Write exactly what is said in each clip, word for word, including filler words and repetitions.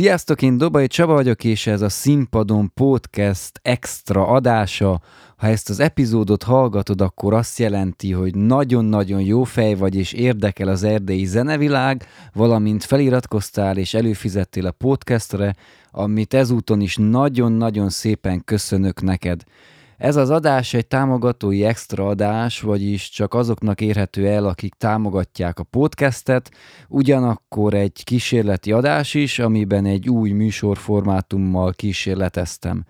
Sziasztok, én Dobai Csaba vagyok, és ez a Színpadon Podcast extra adása. Ha ezt az epizódot hallgatod, akkor azt jelenti, hogy nagyon-nagyon jó fej vagy, és érdekel az erdélyi zenevilág, valamint feliratkoztál és előfizettél a podcastre, amit ezúton is nagyon-nagyon szépen köszönök neked. Ez az adás egy támogatói extra adás, vagyis csak azoknak érhető el, akik támogatják a podcastet, ugyanakkor egy kísérleti adás is, amiben egy új műsorformátummal kísérleteztem.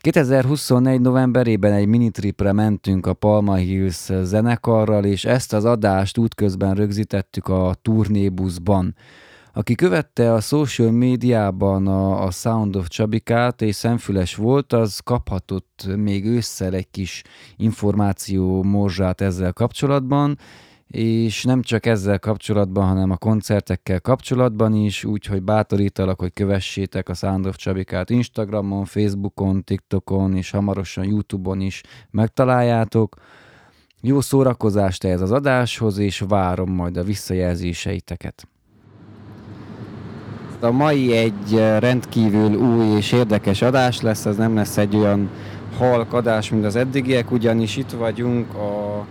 kétezer-huszonnégy novemberében egy minitripre mentünk a Palma Hills zenekarral, és ezt az adást útközben rögzítettük a turnébuszban. Aki követte a social médiában a, a Sound of Csabikát és szemfüles volt, az kaphatott még ősszel egy kis információ morzsát ezzel kapcsolatban, és nem csak ezzel kapcsolatban, hanem a koncertekkel kapcsolatban is, úgyhogy bátorítalak, hogy kövessétek a Sound of Csabikát Instagramon, Facebookon, TikTokon és hamarosan YouTube-on is megtaláljátok. Jó szórakozást ehhez az adáshoz, és várom majd a visszajelzéseiteket. A mai egy rendkívül új és érdekes adás lesz, ez nem lesz egy olyan halk adás, mint az eddigiek, ugyanis itt vagyunk a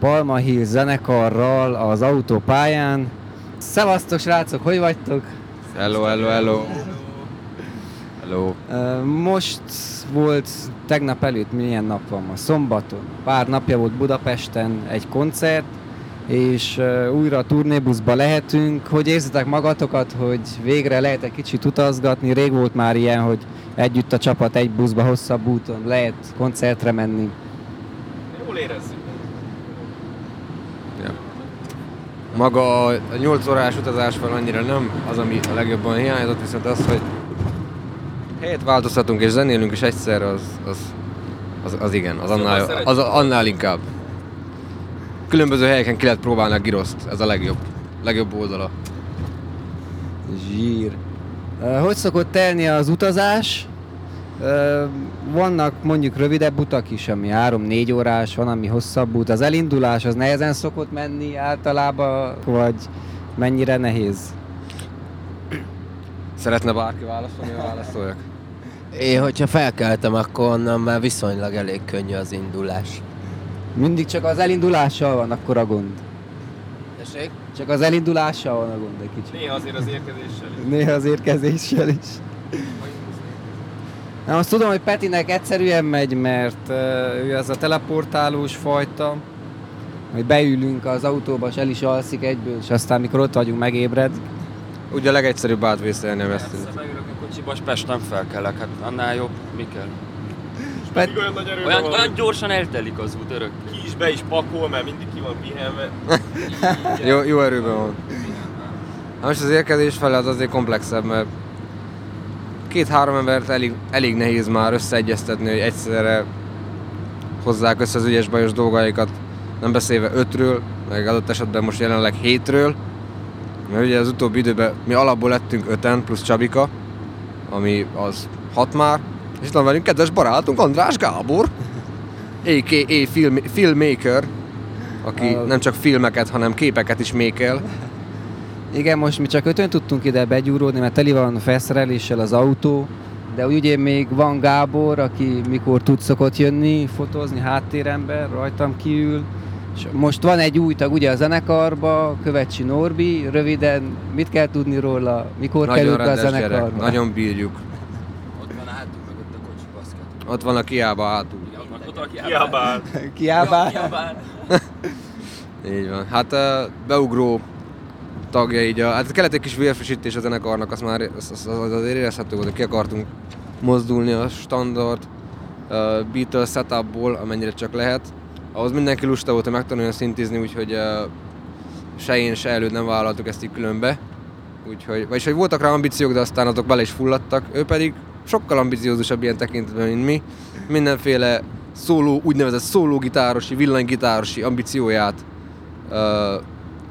Palma Hill zenekarral az autópályán. Szevasztok srácok, hogy vagytok? Hello, hello, hello! Hello. Most volt tegnap előtt, milyen nap van ma? Szombaton. Pár napja volt Budapesten egy koncert, és újra a turnébuszba lehetünk. Hogy érzitek magatokat, hogy végre lehet egy kicsit utazgatni? Rég volt már ilyen, hogy együtt a csapat egy buszba hosszabb úton lehet koncertre menni. Jól érezzük. Ja. Maga a nyolc órás utazás van annyira nem az, ami a legjobban hiányzott, viszont az, hogy helyet változtatunk és zenélünk is egyszerre, az, az, az, az igen, az annál, az annál inkább. Különböző helyeken ki lehet próbálni a giroszt, ez a legjobb, legjobb oldala. Zsír. Hogy szokott telni az utazás? Vannak mondjuk rövidebb utak is, ami három-négy órás, van ami hosszabb út. Az elindulás az nehezen szokott menni általában, vagy mennyire nehéz? Szeretne bárki válaszolni, hogy válaszoljak? Én, hogyha felkeltem, akkor onnan már viszonylag elég könnyű az indulás. Mindig csak az elindulással van akkor a gond. Tessék? Csak az elindulással van a gond egy kicsit. Néha azért az érkezéssel is. Néha az érkezéssel is. Na, azt tudom, hogy Petinek egyszerűen megy, mert uh, ő az a teleportálós fajta, hogy beülünk az autóba, és el is alszik egyből, és aztán mikor ott vagyunk, megébred. Ugye a legegyszerűbb átvészelni a vesztőt. Persze, beülök a kocsiba, és Pest nem felkelek, hát annál jobb, mi kell? Pet... Olyan, olyan, olyan gyorsan eltelik az út, örök. Ki is be is pakol, mert mindig ki van pihenve. jó, jó erőben van. Na most az érkezés fele az azért komplexebb, mert két-három embert elég, elég nehéz már összeegyeztetni, hogy egyszerre hozzák össze az ügyes bajos dolgaikat, nem beszélve ötről, meg adott esetben most jelenleg hétről. Mert ugye az utóbbi időben mi alapból lettünk öten, plusz Csabika, ami az hat már. És itt van velünk kedves barátunk, András Gábor, á ká á film, filmmaker, aki nem csak filmeket, hanem képeket is mékel. Igen, most mi csak ötön tudtunk ide begyúródni, mert teli van felszereléssel az autó, de ugye még van Gábor, aki mikor tud szokott jönni, fotózni, háttérember, rajtam kiül. És most van egy új tag ugye a zenekarba, Kövecsi Norbi, röviden mit kell tudni róla, mikor került be a zenekarba? Gyerek, nagyon bírjuk. Ott van a kiába hátul. Ott a kiába áll. Kiába áll. Így van. Hát a beugró tagja így a... Hát kellett egy kis vérfrissítés a zenekarnak, azt már az, az, az azért érezhető volt, hogy ki akartunk mozdulni a standard uh, Beatles setupból, amennyire csak lehet. Ahhoz mindenki lusta volt, hogy megtanuljon szintizni, úgyhogy uh, se én, se előtt nem vállaltuk ezt így különbe. Úgyhogy... Vagyis, hogy voltak rá ambíciók, de aztán azok bele is fulladtak. Ő pedig sokkal ambiciózusabb ilyen tekintetben, mint mi. Mindenféle szóló, úgynevezett szólógitárosi, villanygitárosi ambícióját ö,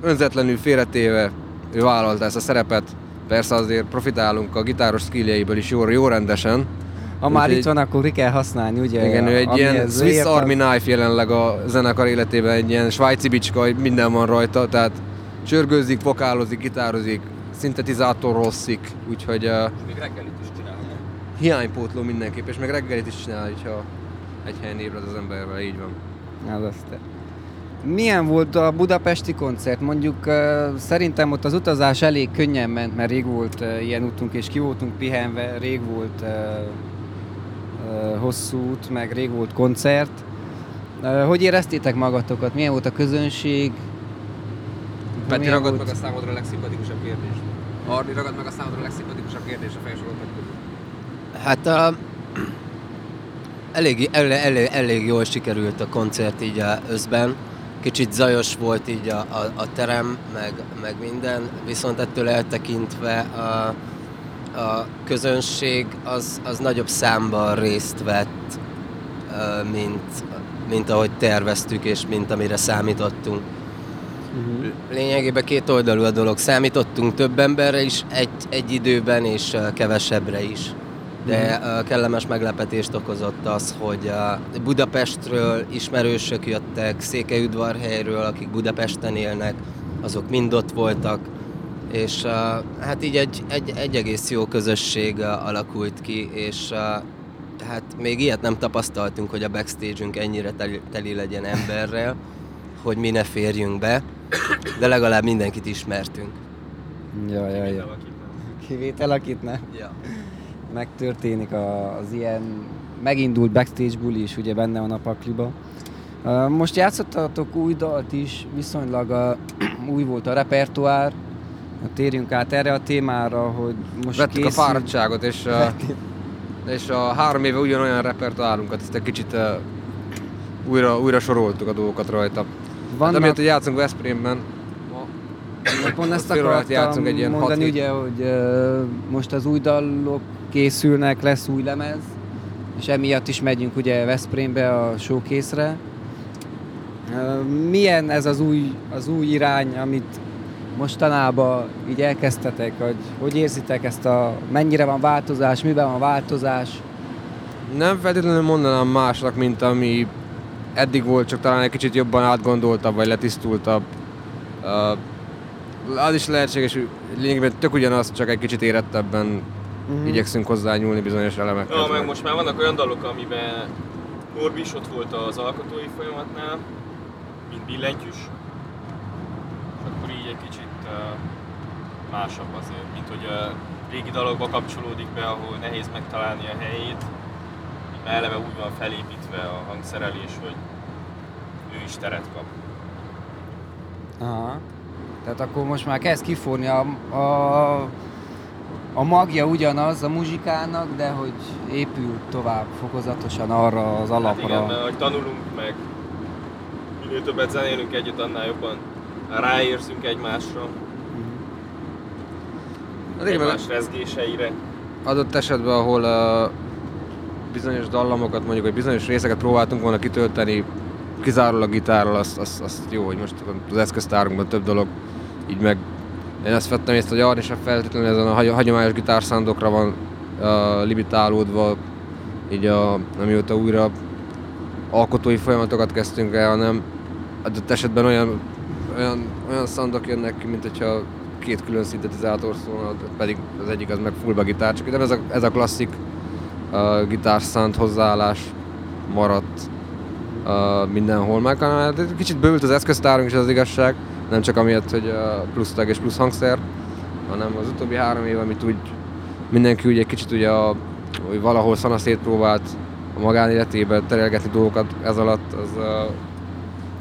önzetlenül félretéve ő vállalta ezt a szerepet. Persze azért profitálunk a gitáros skilljeiből is jó, jó rendesen. Ha már itt van, akkor ki kell használni, ugye? Igen, ő egy ilyen Swiss Army Knife jelenleg a zenekar életében, egy ilyen svájci bicska, minden van rajta, tehát csörgőzik, vokálozik, gitározik, szintetizátorról szik, úgyhogy... Uh, és még reggelit is csinál. Hiánypótló mindenképp, és meg reggelit is csinál, hogyha egy helyen ébred az emberrel, így van. Az aztán. Milyen volt a budapesti koncert? Mondjuk uh, szerintem ott az utazás elég könnyen ment, mert rég volt uh, ilyen útunk, és ki voltunk pihenve, rég volt uh, uh, hosszú út, meg rég volt koncert. Uh, hogy éreztétek magatokat? Milyen volt a közönség? Peti, ragad meg a számodra legszimpatikusabb kérdés. Ardi, ragad meg a számodra legszimpatikusabb kérdés a fejsorokat. Hát uh, elég, elég, elég, elég jól sikerült a koncert így a összben. Kicsit zajos volt így a, a, a terem, meg, meg minden, viszont ettől eltekintve a, a közönség az, az nagyobb számban részt vett, mint, mint ahogy terveztük és mint amire számítottunk. Uh-huh. Lényegében két oldalú a dolog. Számítottunk több emberre is, egy, egy időben és kevesebbre is. De uh, kellemes meglepetést okozott az, hogy uh, Budapestről ismerősök jöttek, Székelyudvarhelyről, akik Budapesten élnek, azok mind ott voltak, és uh, hát így egy, egy, egy egész jó közösség uh, alakult ki, és uh, hát még ilyet nem tapasztaltunk, hogy a backstage-ünk ennyire teli, teli legyen emberrel, hogy mi ne férjünk be, de legalább mindenkit ismertünk. Jaj, jaj, jaj. Kivétel, akit nem. Ja. Megtörténik az ilyen megindult backstage buli is, ugye benne van a pakliba. Most játszottatok új dalt is, viszonylag a, új volt a repertoár. Térjünk át erre a témára, hogy most vettük készül... a fáradtságot, és, és a három éve ugyanolyan repertoárunkat, ezt egy kicsit újra, újra soroltuk a dolgokat rajta. Vannak... Hát amiatt, hogy játszunk Veszprémben, pont ezt akartam egy ilyen mondani, ugye, hogy uh, most az új dalok készülnek, lesz új lemez, és emiatt is megyünk ugye Veszprémbe a showcase-re. Uh, milyen ez az új, az új irány, amit mostanában így elkezdtetek, hogy hogy érzitek ezt a, mennyire van változás, miben van változás? Nem feltétlenül mondanám másnak, mint ami eddig volt, csak talán egy kicsit jobban átgondoltabb, vagy letisztultabb. Uh, Az is lehetséges, hogy lényegében tök ugyanaz, csak egy kicsit érettebben mm-hmm. igyekszünk hozzányúlni bizonyos elemekhez. Ja, meg most már vannak olyan dalok, amiben Norbi is ott volt az alkotói folyamatnál, mint billentyűs. És akkor így egy kicsit uh, másabb azért, mint hogy a régi dalokba kapcsolódik be, ahol nehéz megtalálni a helyét. Mert eleve úgy van felépítve a hangszerelés, hogy ő is teret kap. Aha. Tehát akkor most már kezd kifúrni a, a, a magja ugyanaz a muzsikának, de hogy épül tovább fokozatosan arra az alapra. Hát igen, mert ahogy tanulunk meg, minél többet zenélünk együtt, annál jobban ráérzünk egymásra, hát egymás rezgéseire. Adott esetben, ahol uh, bizonyos dallamokat, mondjuk, hogy bizonyos részeket próbáltunk volna kitölteni, kizárólag gitárral, azt az, az jó, hogy most az eszköztárunkban több dolog, így meg én azt vettem észre, hogy arra is feltétlenül ezen a hagyományos gitárszándokra van uh, limitálódva, így a, amióta újra alkotói folyamatokat kezdtünk el, hanem adott esetben olyan, olyan, olyan szándok jönnek ki, mint hogyha két külön szintetizátor szólna, pedig az egyik az meg fullba gitár, csak ez a, ez a klasszik uh, gitárszánd hozzáállás maradt. Uh, mindenhol meg, hanem kicsit bővült az eszköztárunk is, az igazság, nem csak amiatt, hogy uh, plusz tag és plusz hangszer, hanem az utóbbi három év, amit úgy mindenki ugye kicsit ugye a, hogy valahol szana szétpróbált a magánéletében terelgetni dolgokat ez alatt, az uh,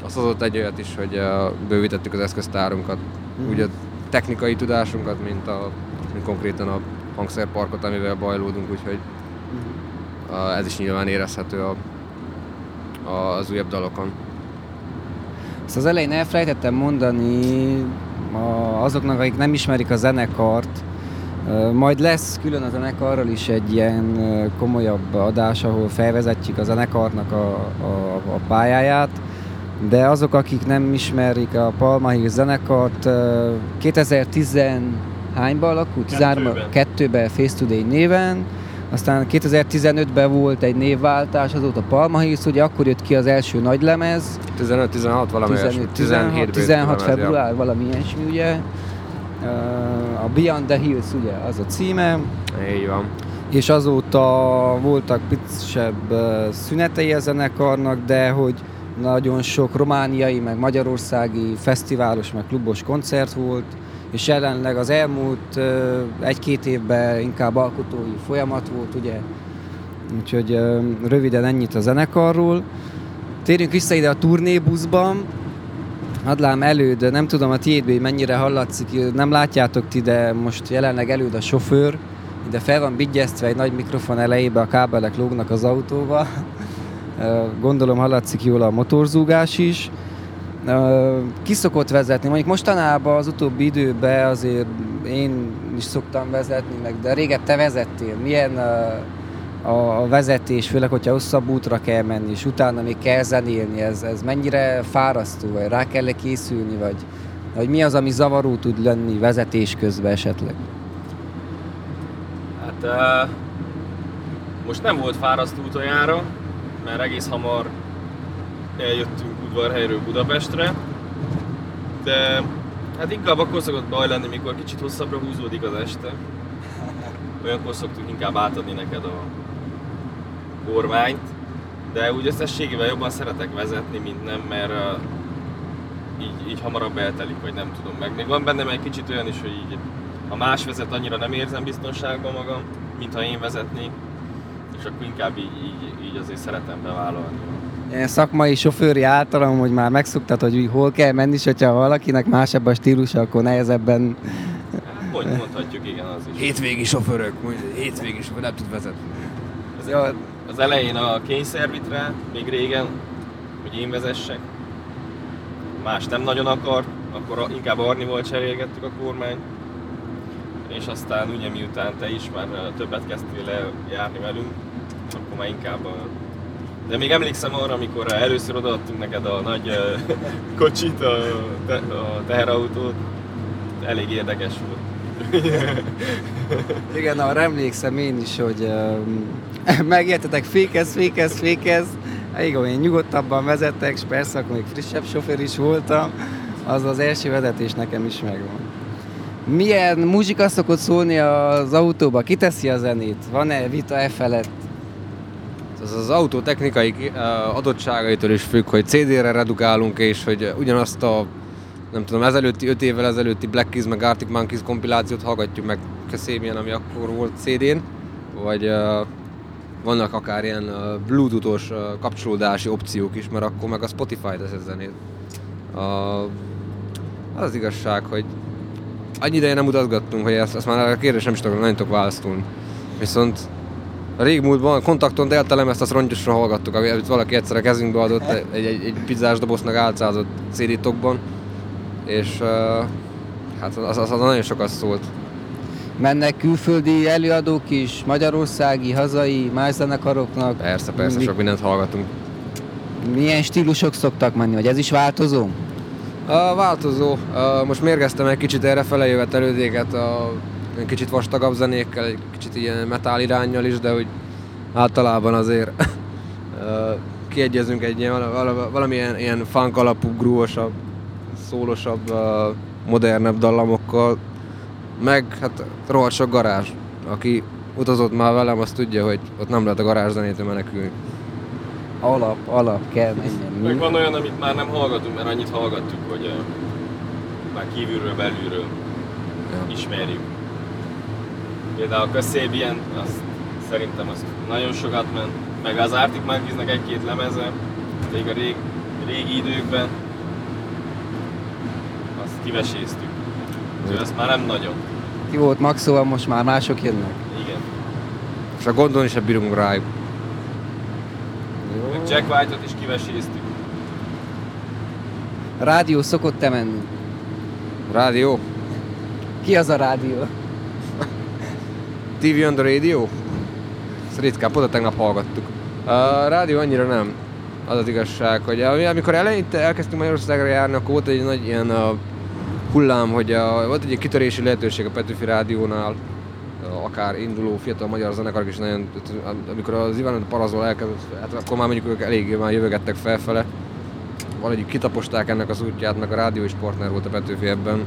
az hozott egy olyat is, hogy uh, bővítettük az eszköztárunkat, hmm. úgy a technikai tudásunkat, mint, a, mint konkrétan a hangszerparkot, amivel bajlódunk, úgyhogy uh, ez is nyilván érezhető a az újabb dalokon. Ezt az elején elfelejtettem mondani azoknak, akik nem ismerik a zenekart. Majd lesz külön a zenekarral is egy ilyen komolyabb adás, ahol felvezetjük a zenekarnak a, a, a pályáját. De azok, akik nem ismerik a Palma Hills zenekart, kétezer-tíz hányban alakult? kétezer-kettőben Face Today néven. Aztán kétezer-tizenötben volt egy névváltás, azóta Palma Hills, ugye akkor jött ki az első nagylemez. tizenöt tizenhat valami tizenöt tizenhat február, valami ilyesmi, ugye. a Beyond the Hills, ugye, az a címe. Így van. És azóta voltak picesebb szünetei a zenekarnak, de hogy nagyon sok romániai, meg magyarországi fesztiválos, meg klubos koncert volt, és jelenleg az elmúlt egy-két évben inkább alkotói folyamat volt, ugye. Úgyhogy röviden ennyit a zenekarról. Térjünk vissza ide a turnébuszban. Adlám előd, nem tudom a tiédből mennyire hallatszik, nem látjátok ti, de most jelenleg előd a sofőr. Ide fel van bigyeztve egy nagy mikrofon elejébe, a kábelek lógnak az autóba. Gondolom hallatszik jól a motorzúgás is. Ki szokott vezetni? Mondjuk mostanában az utóbbi időben azért én is szoktam vezetni, meg, de régen te vezettél. Milyen a vezetés, főleg, hogyha hosszabb útra kell menni, és utána még kell zenélni, ez, ez mennyire fárasztó, vagy rá kell készülni, vagy, vagy mi az, ami zavaró tud lenni vezetés közben esetleg? Hát uh, most nem volt fárasztó utoljára, mert egész hamar eljöttünk Udvarhelyről Budapestre, de hát inkább akkor szokott baj lenni, mikor kicsit hosszabbra húzódik az este. Olyankor szoktuk inkább átadni neked a kormányt, de úgy összességében jobban szeretek vezetni, mint nem, mert uh, így, így hamarabb eltelik, vagy nem tudom meg. Még van bennem egy kicsit olyan is, hogy így, ha más vezet, annyira nem érzem biztonságban magam, mintha én vezetnék, és akkor inkább így, így, így azért szeretem bevállalni. Ilyen szakmai sofőri általam, hogy már megszoktad, hogy hol kell menni, és hogyha valakinek más ebben a stílusa, akkor nehezebben... Hogy mondhatjuk, igen, az is. Hétvégi sofőrök, hétvégi sofőrök, nem tud vezetni. Az, ja. az elején a kényszer vitt rá, még régen, hogy én vezessek. Más nem nagyon akart, akkor inkább Arnival cserélgettük a kormányt. És aztán ugye miután te is már többet kezdtél el járni velünk, akkor már inkább... A... De még emlékszem arra, amikor először odaadtunk neked a nagy kocsit, a, te- a teherautót, elég érdekes volt. Igen, arra emlékszem én is, hogy uh, megértetek, fékez, fékez, fékez. Igen, én nyugodtabban vezettek, és persze akkor még frissebb sofőr is voltam. Az az első vezetés nekem is megvan. Milyen muzsika szokott szólni az autóba? Ki teszi a zenét? Van-e vita e felett? Az az autó technikai adottságaitól is függ, hogy cé dére redukálunk, és hogy ugyanazt a nem tudom, ezelőtti, öt évvel ezelőtti Black Keys meg Arctic Monkeys kompilációt hallgatjuk meg köszémien, ami akkor volt cé dén, vagy uh, vannak akár ilyen uh, bluetooth-os uh, kapcsolódási opciók is, mert akkor meg a Spotify tesz a zenét. Uh, az az igazság, hogy annyi ideje nem utazgattunk, hogy ezt, ezt már a kérdés nem is tudok, nem tudok választulni. Viszont a régmúltban kontakton deltelem ezt azt rongyosra hallgattuk, amit valaki egyszer a kezünkbe adott, egy, egy, egy pizzás doboznak álcázott cé dé-tokban. És uh, hát az, az, az nagyon sokat szólt. Mennek külföldi előadók is, magyarországi, hazai, más zenekaroknak? Persze, persze, Mi... sok mindent hallgatunk. Milyen stílusok szoktak menni, vagy ez is változó? Uh, változó. Uh, most mérgeztem egy kicsit erre felejövet elődéket, a uh, kicsit vastagabb zenékkel, egy kicsit ilyen metál iránnyal is, de hogy általában azért uh, kiegyezünk egy ilyen, valamilyen ilyen funk alapú, grúvosabb, szólosabb, modernebb dallamokkal, meg hát rohadt sok garázs. Aki utazott már velem, azt tudja, hogy ott nem lehet a garázszenétől menekülni. Alap, alap, kell menjen. Meg van olyan, amit már nem hallgatunk, mert annyit hallgattuk, hogy már kívülről, belülről ja. ismerjük. Például a Köszébien, azt szerintem azt nagyon sokat ment, meg az Arctic Monkeysnek egy-két lemeze, még a rég, régi időkben. Kiveséztük. Úgyhogy ezt már nem nagyon. Ki volt maxóval, most már mások jönnek. Igen. És a gondolni sem bírunk rájuk. Meg Jack White-ot is kiveséztük. Rádió szokott-e menni? Rádió? Ki az a rádió? té vé on the radio? Ezt ritkább, oda tegnap hallgattuk. A rádió annyira nem. Az az igazság, hogy amikor elejét elkezdtünk Magyarországra járni, akkor volt egy nagy ilyen uh, hullám, hogy uh, volt egy ilyen kitörési lehetőség a Petőfi rádiónál, uh, akár induló fiatal magyar zenekarok is nagyon, amikor az Ivan Parazol elkezdett, hát akkor már mondjuk ők eléggé már jövögettek felfele. Valahogy kitaposták ennek az útját, meg a rádió is partner volt a Petőfi ebben.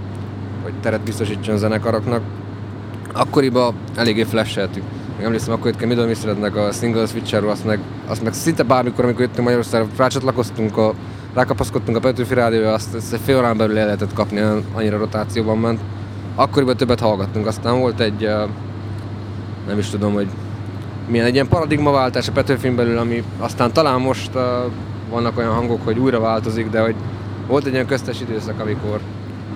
hogy teret biztosítson a zenekaroknak. Akkoriban eléggé flasheltük. Még emlékszem, akkor itt kell visszalednek a single switcherről, azt meg, azt meg szinte bármikor, amikor jöttünk Magyarországra, rácsatlakoztunk, a, rákapaszkodtunk a Petőfi rádióra, azt, azt egy fél órán belül el lehetett kapni, annyira rotációban ment. Akkoriban többet hallgattunk, aztán volt egy, nem is tudom, hogy milyen, egy ilyen paradigmaváltás a Petőfin belül, ami aztán talán most uh, vannak olyan hangok, hogy újra változik, de hogy volt egy olyan köztes időszak, amikor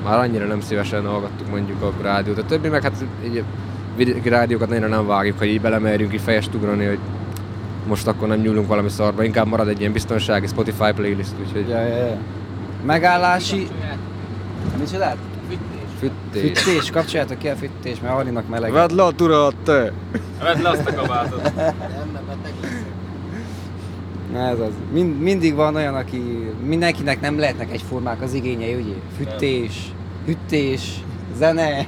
már annyira nem szívesen hallgattuk mondjuk a rádiót. A többi meg hát így rádiókat annyira nem vágjuk, hogy így belemerjünk így fejest ugrani, hogy most akkor nem nyúlunk valami szarba, inkább marad egy ilyen biztonsági Spotify playlist, úgyhogy... Ja, ja, ja. Megállási... Micsoda? Füttés. Füttés, kapcsoljátok ki a füttés, mert Alinak melege. Vedd le a turat, te! Vedd le azt a kabátot! Nem, nem, beteg lesz. Na ez az. Mind, mindig van olyan, aki... Mindenkinek nem lehetnek egyformák az igényei, ugye? Füttés, hüttés, zene,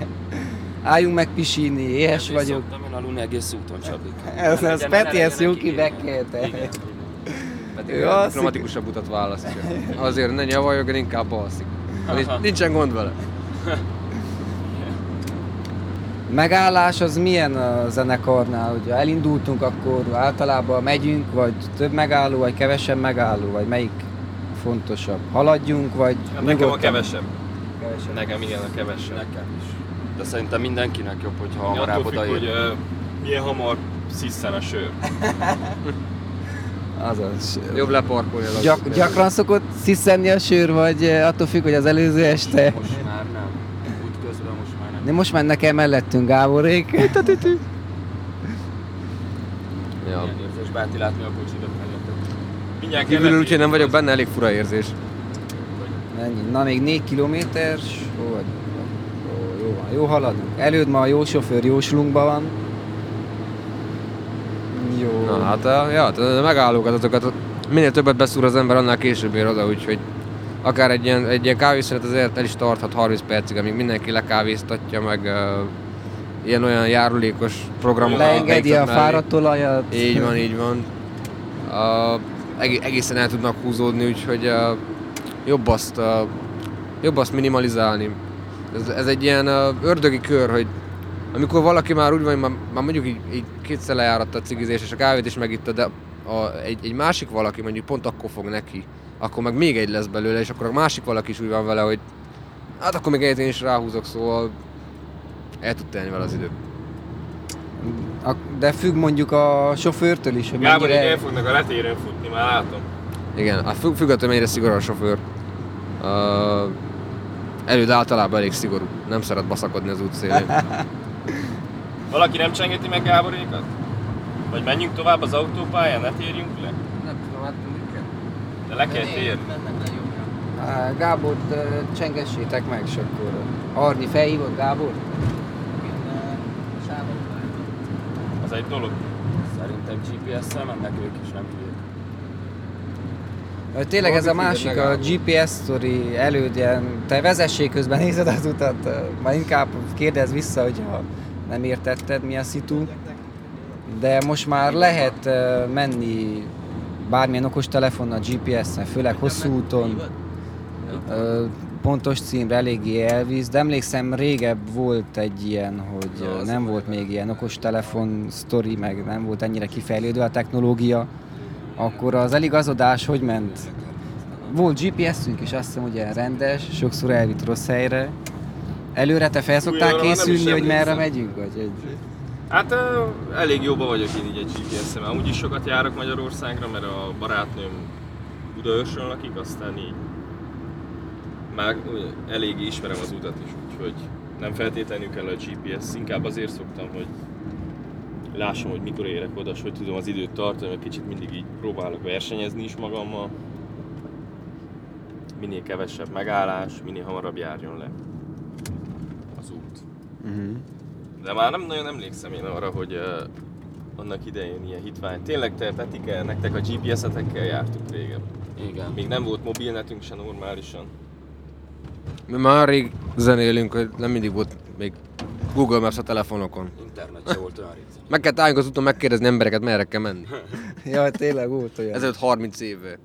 álljunk meg pisilni, éhes én vagyok. Szoktam én alulni egész úton, Csabik. Ez, ez Peti, ezt jó kibekérte. Pedig olyan diplomatikusabb utat választja. Azért ne nyavaljog, inkább alszik. Nincsen gond vele. Megállás az milyen a zenekarnál? Ugye elindultunk, akkor általában megyünk, vagy több megálló, vagy kevesebb megálló, vagy melyik fontosabb? Haladjunk, vagy nyugodtan? Nekem a kevesebb. kevesebb. Nekem igen, a kevesebb. Nekem is. De szerintem mindenkinek jobb, hogyha ja, hamarabb odaér. Attól függ, hogy uh, milyen hamar szisszen a sör. Azaz. Jobb leparkolja. Gyak, gyakran szokott sziszenni a sör, vagy attól függ, hogy az előző este? Most már nem. Úgy közben most már nem. De most már nekem mellettünk Gáborék. Itt a tütű. Ja. Milyen érzés báti látni a kocsidat mellettet. Mindjárt kívülről, úgyhogy nem vagyok benne, elég fura érzés. Mennyi? Na még négy kilométer. Ó, jó van, jó haladunk. Előd ma a jó sofőr jó slungban van. Jó. Na hát, ja, megállókat, azokat minél többet beszúr az ember, annál később ér oda, úgyhogy akár egy ilyen, egy ilyen kávészünet azért el is tarthat harminc percig, amíg mindenki lekávéztatja, meg uh, ilyen-olyan járulékos programok. Leengedi a fáradt olajat. Így van, így van. Uh, egészen el tudnak húzódni, úgyhogy uh, jobb, azt, uh, jobb azt minimalizálni. Ez, ez egy ilyen uh, ördögi kör, hogy amikor valaki már úgy van, már, már mondjuk így, így kétszer lejáratta a cigizés, és a kávét is megitta, de a, egy, egy másik valaki mondjuk pont akkor fog neki, akkor meg még egy lesz belőle, és akkor a másik valaki is úgy van vele, hogy hát akkor még egyet én is ráhúzok, szóval el tud tenni vele az időt. De függ mondjuk a sofőrtől is, hogy mennyire... Gábor, így el fognak a letéren futni, már látom. Igen, a függ, függ attól, mennyire szigorú a sofőr. Uh, előd általában elég szigorú, nem szeret baszakodni az útszélén. Valaki nem csengeti meg Gáborékat? Vagy menjünk tovább az autópályán, ne térjünk le? Nem tudom, hát nem kell. De le kell térni. Gábort csengessétek meg, és akkor Arni felhívott Gábort? Az egy dolog. Szerintem gé pé esszel mennek ők is, nem tudják. Tényleg ez a másik, a gé pé es sztori elődjen. Te vezesség közben nézed az utat, majd inkább kérdezz vissza, hogyha nem értetted, mi a szitu, de most már lehet uh, menni bármilyen okos telefonnal, gé pé esszel, főleg hosszú úton, uh, pontos címre eléggé elvisz, de emlékszem régebb volt egy ilyen, hogy uh, nem volt még ilyen okos telefon sztori, meg nem volt ennyire kifejlődő a technológia, akkor az eligazodás hogy ment? Volt gé pé essünk is, azt hiszem, ugye rendes, sokszor elvitt rossz helyre. Előre te fel szoktál készülni, hogy merre megyünk? Vagy egy... Hát elég jóban vagyok én így egy gé pé esszel, amúgy is sokat járok Magyarországra, mert a barátnőm Budaörsön lakik, aztán így már eléggé ismerem az utat is, úgyhogy nem feltétlenül kell a gé pé es, inkább azért szoktam, hogy lássam, hogy mikor érek oda, és hogy tudom az időt tartani, mert kicsit mindig így próbálok versenyezni is magammal. Minél kevesebb megállás, minél hamarabb járjon le. Uh-huh. De már nem nagyon emlékszem én arra, hogy uh, annak idején ilyen hitvány. Tényleg te, Petike, nektek a gé pé eszetekkel jártuk régen. Igen. Még nem volt mobilnetünk se normálisan. Mi már rég zenélünk, hogy nem mindig volt még Google Maps a telefonokon. Internet se volt olyan régen. Meg kellett álljunk az úton megkérdezni embereket, merre kell menni. Jaj, tényleg volt olyan. Ezelőtt harminc évvel.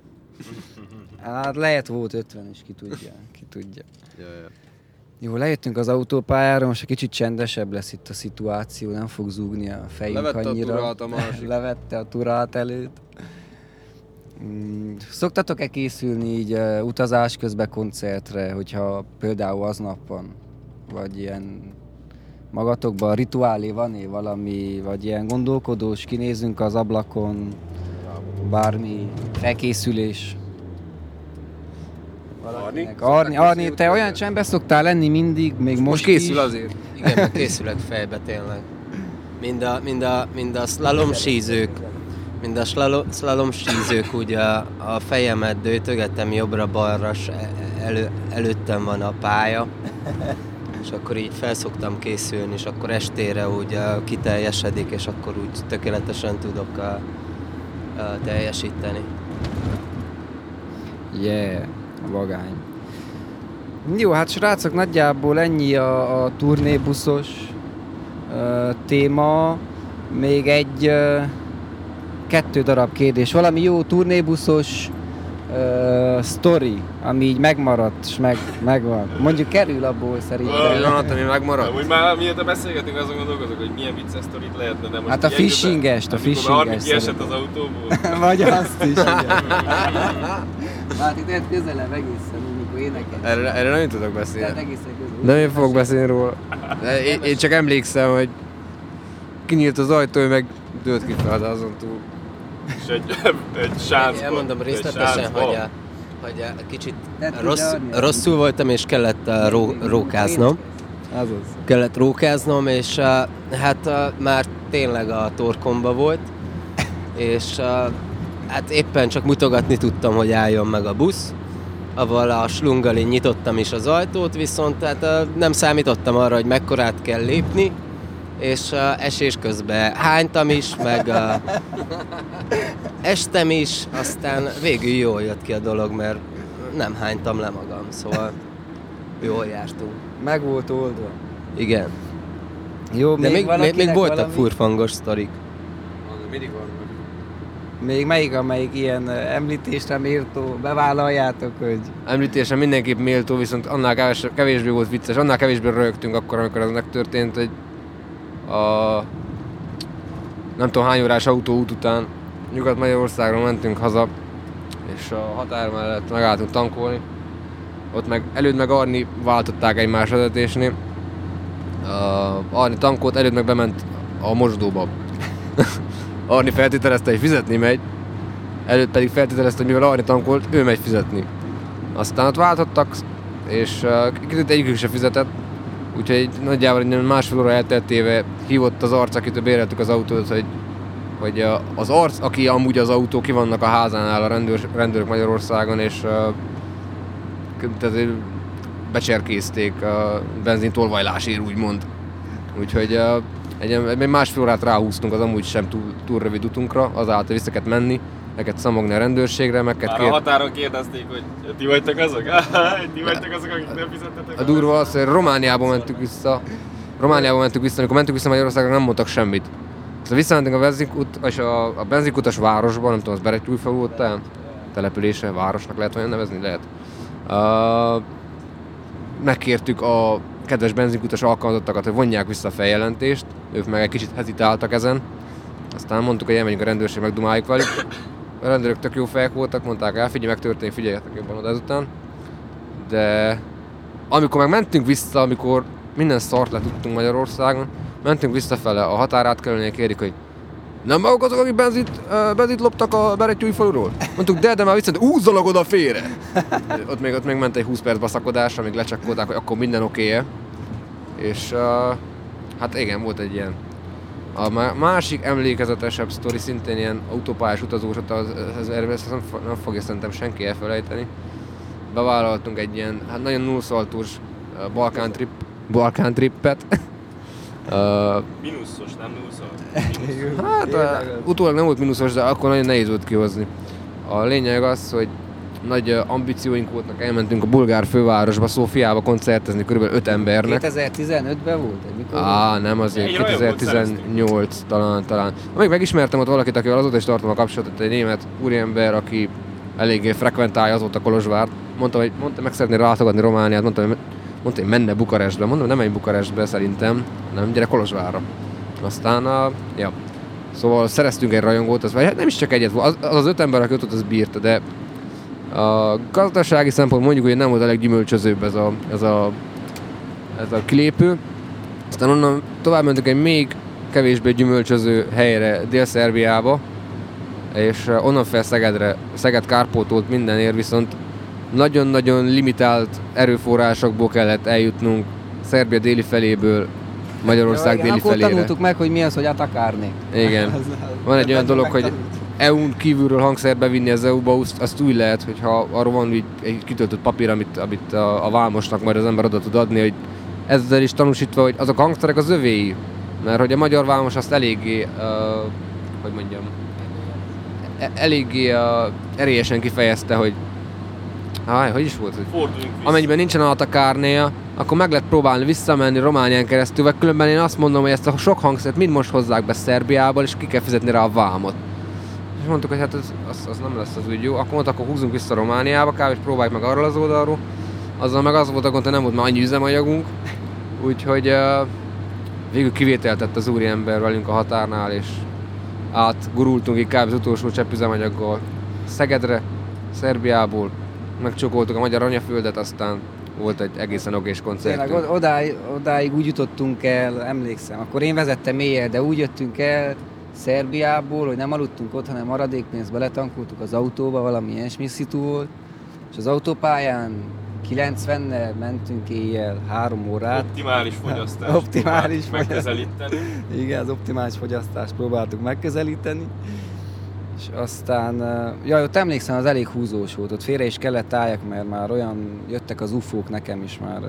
Hát lehet volt ötven is, ki tudja. Ki tudja. Jaj, jaj. Jó, lejöttünk az autópályára, most egy kicsit csendesebb lesz itt a szituáció, nem fog zúgni a fejünk Levette annyira. Levette a turát a másik. Levette a turát előtt. Szoktatok-e készülni így uh, utazás közben koncertre, hogyha például aznap van, vagy ilyen magatokban rituálé van-e valami, vagy ilyen gondolkodós, kinézünk az ablakon, bármi felkészülés? Arni? Arni, Arni, te olyan csendben szoktál lenni mindig, még most, most készül is. Azért. Igen, készülök fejbe tényleg. Mind a, mind a, mind a szlalomsízők, mind a szlalomsízők úgy a, a fejemet dőtögetem jobbra-balra, elő, előttem van a pálya, és akkor így felszoktam készülni, és akkor estére úgy kiteljesedik, és akkor úgy tökéletesen tudok a, a teljesíteni. Yeah! Vagány. Jó, hát srácok, nagyjából ennyi a, a turnébuszos uh, téma. Még egy, uh, kettő darab kérdés. Valami jó turnébuszos uh, sztori, ami így megmaradt, és meg, megvan. Mondjuk kerül abból szerintem. Olyan, ami megmaradt. Amúgy már miért beszélgetünk, azon gondolkozok, hogy milyen vicces sztorit lehetne, de most... Hát a fishingest, a fishingest. Amikor kiesett az autóból. Vagy azt is, igen. Hát itt ért közelebb egészen, amikor énekelsz. Erre, erre nem tudok beszélni. Tehát egészen közelebb. De én fogok beszélni róla. Én, én csak emlékszem, hogy kinyílt az ajtó, ő meg dőlt ki fel azon túl. És egy, egy sáncba. Elmondom részletesen, hogy, a, hogy a kicsit rossz, rosszul voltam, és kellett uh, ró, rókáznom. Azaz. Kellett rókáznom, és uh, hát uh, már tényleg a torkomba volt. És... Uh, Hát éppen csak mutogatni tudtam, hogy álljon meg a busz, avval a slunggal én nyitottam is az ajtót, viszont hát nem számítottam arra, hogy mekkorát kell lépni, és esés közben hánytam is, meg a... estem is, aztán végül jól jött ki a dolog, mert nem hánytam le magam, szóval jól jártunk. Meg volt oldva. Igen. Jó, de még, még, még voltak valami... furfangos sztorik. Mindig van. Még melyik, amelyik ilyen említésre méltó, bevállaljátok, hogy... Említésre mindenképp méltó, viszont annál kevés, kevésbé volt vicces, annál kevésbé röhögtünk akkor, amikor ez megtörtént, hogy a nem tudom hány órás autóút után Nyugat-Magyarországról mentünk haza, és a határ mellett megálltunk tankolni. Ott meg előtt meg Arni váltották egymás vezetésnél. Arni tankolt, előtt meg bement a mosdóba. Arni feltételezte, hogy fizetni megy, előtt pedig feltételezte, hogy mivel Arni tankolt, ő megy fizetni. Aztán ott váltottak, és uh, egyikük se fizetett, úgyhogy nagyjából másfél óra elteltéve hívott az arc, akitől béreltük az autót, hogy, hogy uh, az arc, aki amúgy az autó, ki vannak a házánál a rendőr, rendőrök Magyarországon, és uh, becserkézték a benzintolvajlásért, úgymond. Úgyhogy... Uh, Egy másfél órát ráhúztunk az amúgy sem túl, túl rövid utunkra, azáltal vissza kellett menni, meg kellett szamogni a rendőrségre, meg kellett... Már kér... a határon kérdezték, hogy ti vagytok azok? Ti vagytok azok, akik nem fizettetek? A durva az, hogy Romániából mentünk vissza, Romániából mentünk vissza, amikor mentünk vissza Magyarországra, nem mondtak semmit. Szóval visszamentünk a benzinkut, és a, a benzinkutas városban, nem tudom, az Berettyújfalu volt talán? Települése, városnak lehet olyan nevezni? Lehet. Uh, megkértük a kedves benzinkutas alkalmazottakat, hogy vonják vissza a feljelentést, ők meg egy kicsit hezitáltak ezen. Aztán mondtuk, hogy elmegyünk a rendőrség, megdumáljuk velük. A rendőrök tök jó fejek voltak, mondták el, figyelj, megtörténik, figyeljetek jobban oda ezután. De amikor meg mentünk vissza, amikor minden szart le tudtunk Magyarországon, mentünk visszafele a határátkelőnél, kérdik, hogy nem maguk azok, akik benzint, benzint loptak a Berettyújfaluról? Mondtuk, de, de már viszont húzzanak oda félre! Ott még, ott még ment egy húsz perc baszakodás, amíg lecsekkolták, hogy akkor minden oké-e. És uh, hát igen, volt egy ilyen. A másik emlékezetesebb sztori, szintén ilyen autópályás utazós, az, az, az nem, nem fogja szerintem senki elfelejteni. Bevállaltunk egy ilyen, hát nagyon nullszaltós uh, Balkán trip, Balkán trippet. Uh, minuszos, nem nullszaltós. Hát a, utólag nem volt minuszos, de akkor nagyon nehéz volt kihozni. A lényeg az, hogy nagy ambícióink voltak, elmentünk a bulgár fővárosba, Szófiába koncertezni kb. öt embernek. kétezer-tizenötben volt? Mikor? Á, nem azért, kétezer-tizennyolc talán, talán. Amíg megismertem ott valakit, akivel azóta is tartom a kapcsolatot, egy német úriember, aki eléggé frekventálja azóta Kolozsvárt. Mondtam, hogy mondta, meg szeretné látogatni Romániát, mondtam, hogy mondta, hogy menne Bukarestbe. Mondom, nem menj Bukarestbe szerintem, hanem gyere Kolozsvárra. Aztán, a, ja. Szóval szereztünk egy rajongót, az hát nem is csak egyet volt, az az öt ember, aki ott az bírta, de a gazdasági szempont mondjuk, hogy nem volt a leggyümölcsözőbb ez a, ez a, ez a kilépő. Aztán onnan tovább mentünk egy még kevésbé gyümölcsöző helyre, Dél-Szerbiába, és onnan fel Szegedre, Szeged kárpótolt mindenért, viszont nagyon-nagyon limitált erőforrásokból kellett eljutnunk Szerbia déli feléből Magyarország ja, déli akkor felére. Akkor tanultuk meg, hogy mi az, hogy atakárni. Igen. Van egy olyan dolog, hogy é u-n kívülről hangszert bevinni az é u-ba, azt úgy lehet, hogyha arról van így egy kitöltött papír, amit, amit a, a vámosnak majd az ember oda tud adni, hogy ezzel is tanúsítva, hogy azok a hangszerek az övéi. Mert hogy a magyar vámos azt eléggé, uh, hogy mondjam, eléggé uh, erélyesen kifejezte, hogy háj, hogy is volt, hogy amennyiben nincsen atakárnéja, akkor meg lehet próbálni visszamenni Románián keresztül, vagy különben én azt mondom, hogy ezt a sok hangszert mind most hozzák be Szerbiából, és ki kell fizetni rá a vámot. És mondtuk, hogy hát az, az, az nem lesz az úgy jó, akkor mondta, akkor húzzunk vissza Romániába, kb. És próbáljuk meg arról az oldalról. Azzal meg az volt a gond, hogy nem volt már annyi üzemanyagunk, úgyhogy uh, végül kivételtett az úriember velünk a határnál, és átgurultunk így kb. Az utolsó csepp üzemanyaggal Szegedre, Szerbiából, megcsokoltuk a magyar anyaföldet, aztán volt egy egészen okés koncertünk. Tényleg odáig, odáig úgy jutottunk el, emlékszem, akkor én vezettem éjjel, de úgy jöttünk el Szerbiából, hogy nem aludtunk ott, hanem maradékpénzbe letankoltuk az autóba, valami ilyesmi szitu volt, és az autópályán kilencvennel mentünk éjjel három órát. Optimális fogyasztás. Optimális megközelíteni. Igen, az optimális fogyasztást próbáltuk megközelíteni. És aztán, jaj, ott emlékszem, az elég húzós volt, ott félre is kellett álljak, mert már olyan jöttek az ufók nekem is már.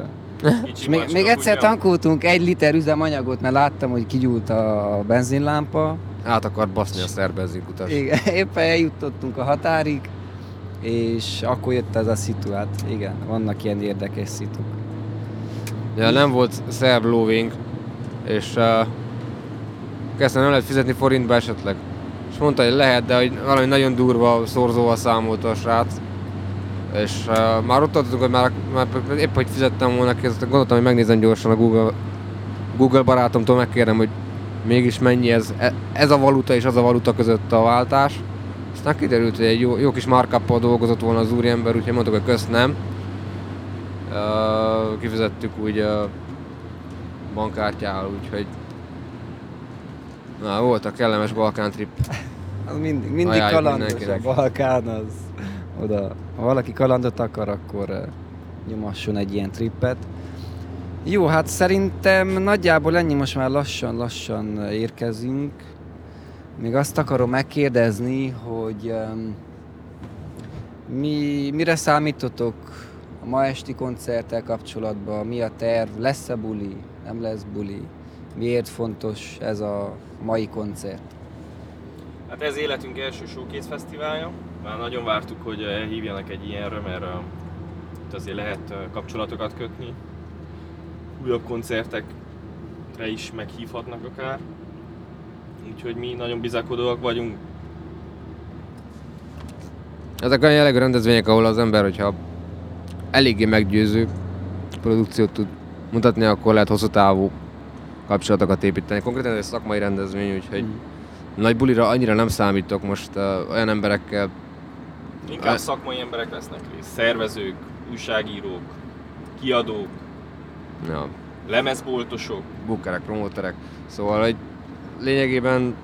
És még, még egyszer tankoltunk egy liter üzemanyagot, mert láttam, hogy kigyúlt a benzinlámpa. Át akart baszni a szerb benzinkutas. Igen, éppen eljutottunk a határig, és akkor jött ez a szitu, hát igen, vannak ilyen érdekes szituk. Ja, nem volt szerb lóvénk, és uh, kezdtem nem lehet fizetni forintba esetleg. És mondta, hogy lehet, de hogy valami nagyon durva szorzóval számolta a srác. És uh, már ott tartottunk, hogy már, már épp hogy fizettem volna ki, gondoltam, hogy megnézem gyorsan a Google, Google barátomtól, megkérdem, hogy mégis mennyi ez, ez a valuta és az a valuta között a váltás. Aztán kiderült, hogy egy jó, jó kis markup-pal dolgozott volna az úriember, úgyhogy mondtuk, hogy kösz nem. Uh, kifizettük úgy uh, bankkártyával, úgyhogy na, volt a kellemes Balkán trip. Az mindig, mindig kalandos a Balkán, az oda. Ha valaki kalandot akar, akkor nyomasson egy ilyen trippet. Jó, hát szerintem nagyjából ennyi, most már lassan-lassan érkezünk. Még azt akarom megkérdezni, hogy um, mi, mire számítotok a ma esti koncerttel kapcsolatban, mi a terv, lesz-e buli, nem lesz buli? Miért fontos ez a mai koncert? Hát ez életünk első showcase fesztiválja. Már nagyon vártuk, hogy elhívjanak egy ilyenre, mert itt azért lehet kapcsolatokat kötni. Újabb koncertekre is meghívhatnak akár. Úgyhogy mi nagyon bizakodóak vagyunk. Ezek olyan jellegű rendezvények, ahol az ember, hogyha eléggé meggyőző produkciót tud mutatni, akkor lehet hosszú távú kapcsolatokat építeni. Konkrétan ez egy szakmai rendezvény, úgyhogy mm. nagy bulira annyira nem számítok most uh, olyan emberekkel. Inkább a... szakmai emberek vesznek részt. Szervezők, újságírók, kiadók, ja. lemezboltosok, bookerek, promóterek. Szóval egy lényegében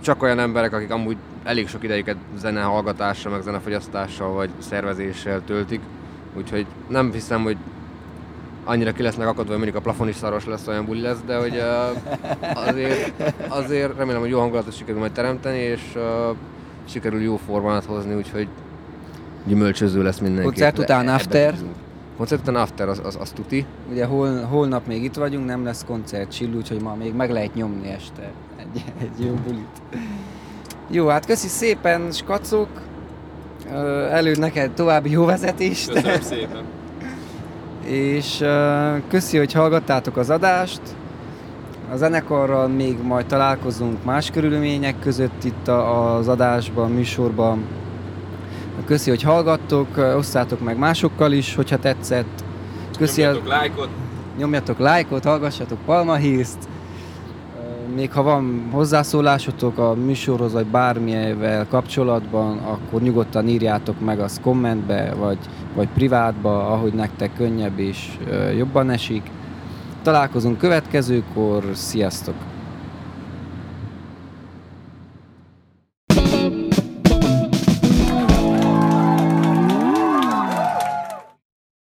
csak olyan emberek, akik amúgy elég sok idejüket zenehallgatással, meg zenefogyasztással vagy szervezéssel töltik. Úgyhogy nem hiszem, hogy annyira ki lesznek akadva, hogy mondjuk a plafon is szaros lesz, olyan buli lesz, de hogy uh, azért, azért remélem, hogy jó hangulatot sikerül majd teremteni, és uh, sikerül jó formát hozni, úgyhogy gyümölcsöző lesz mindenki. Koncert után after. Koncert után after, az, az, az tuti. Ugye hol, holnap még itt vagyunk, nem lesz koncert chill, úgyhogy ma még meg lehet nyomni este egy, egy jó bulit. Jó, hát köszi szépen, skacok! Előd neked további jó vezetést! Köszönöm szépen! És uh, köszi, hogy hallgattátok az adást. A zenekarral még majd találkozunk más körülmények között itt a, az adásban, műsorban. Köszi, hogy hallgattok, osszátok meg másokkal is, hogyha tetszett. Köszi, nyomjatok a... lájkot! Nyomjatok lájkot, hallgassatok Palma Hills-t. Még ha van hozzászólásotok a műsorhoz, vagy bármilyenvel kapcsolatban, akkor nyugodtan írjátok meg azt kommentbe, vagy, vagy privátba, ahogy nektek könnyebb és jobban esik. Találkozunk következőkor, sziasztok!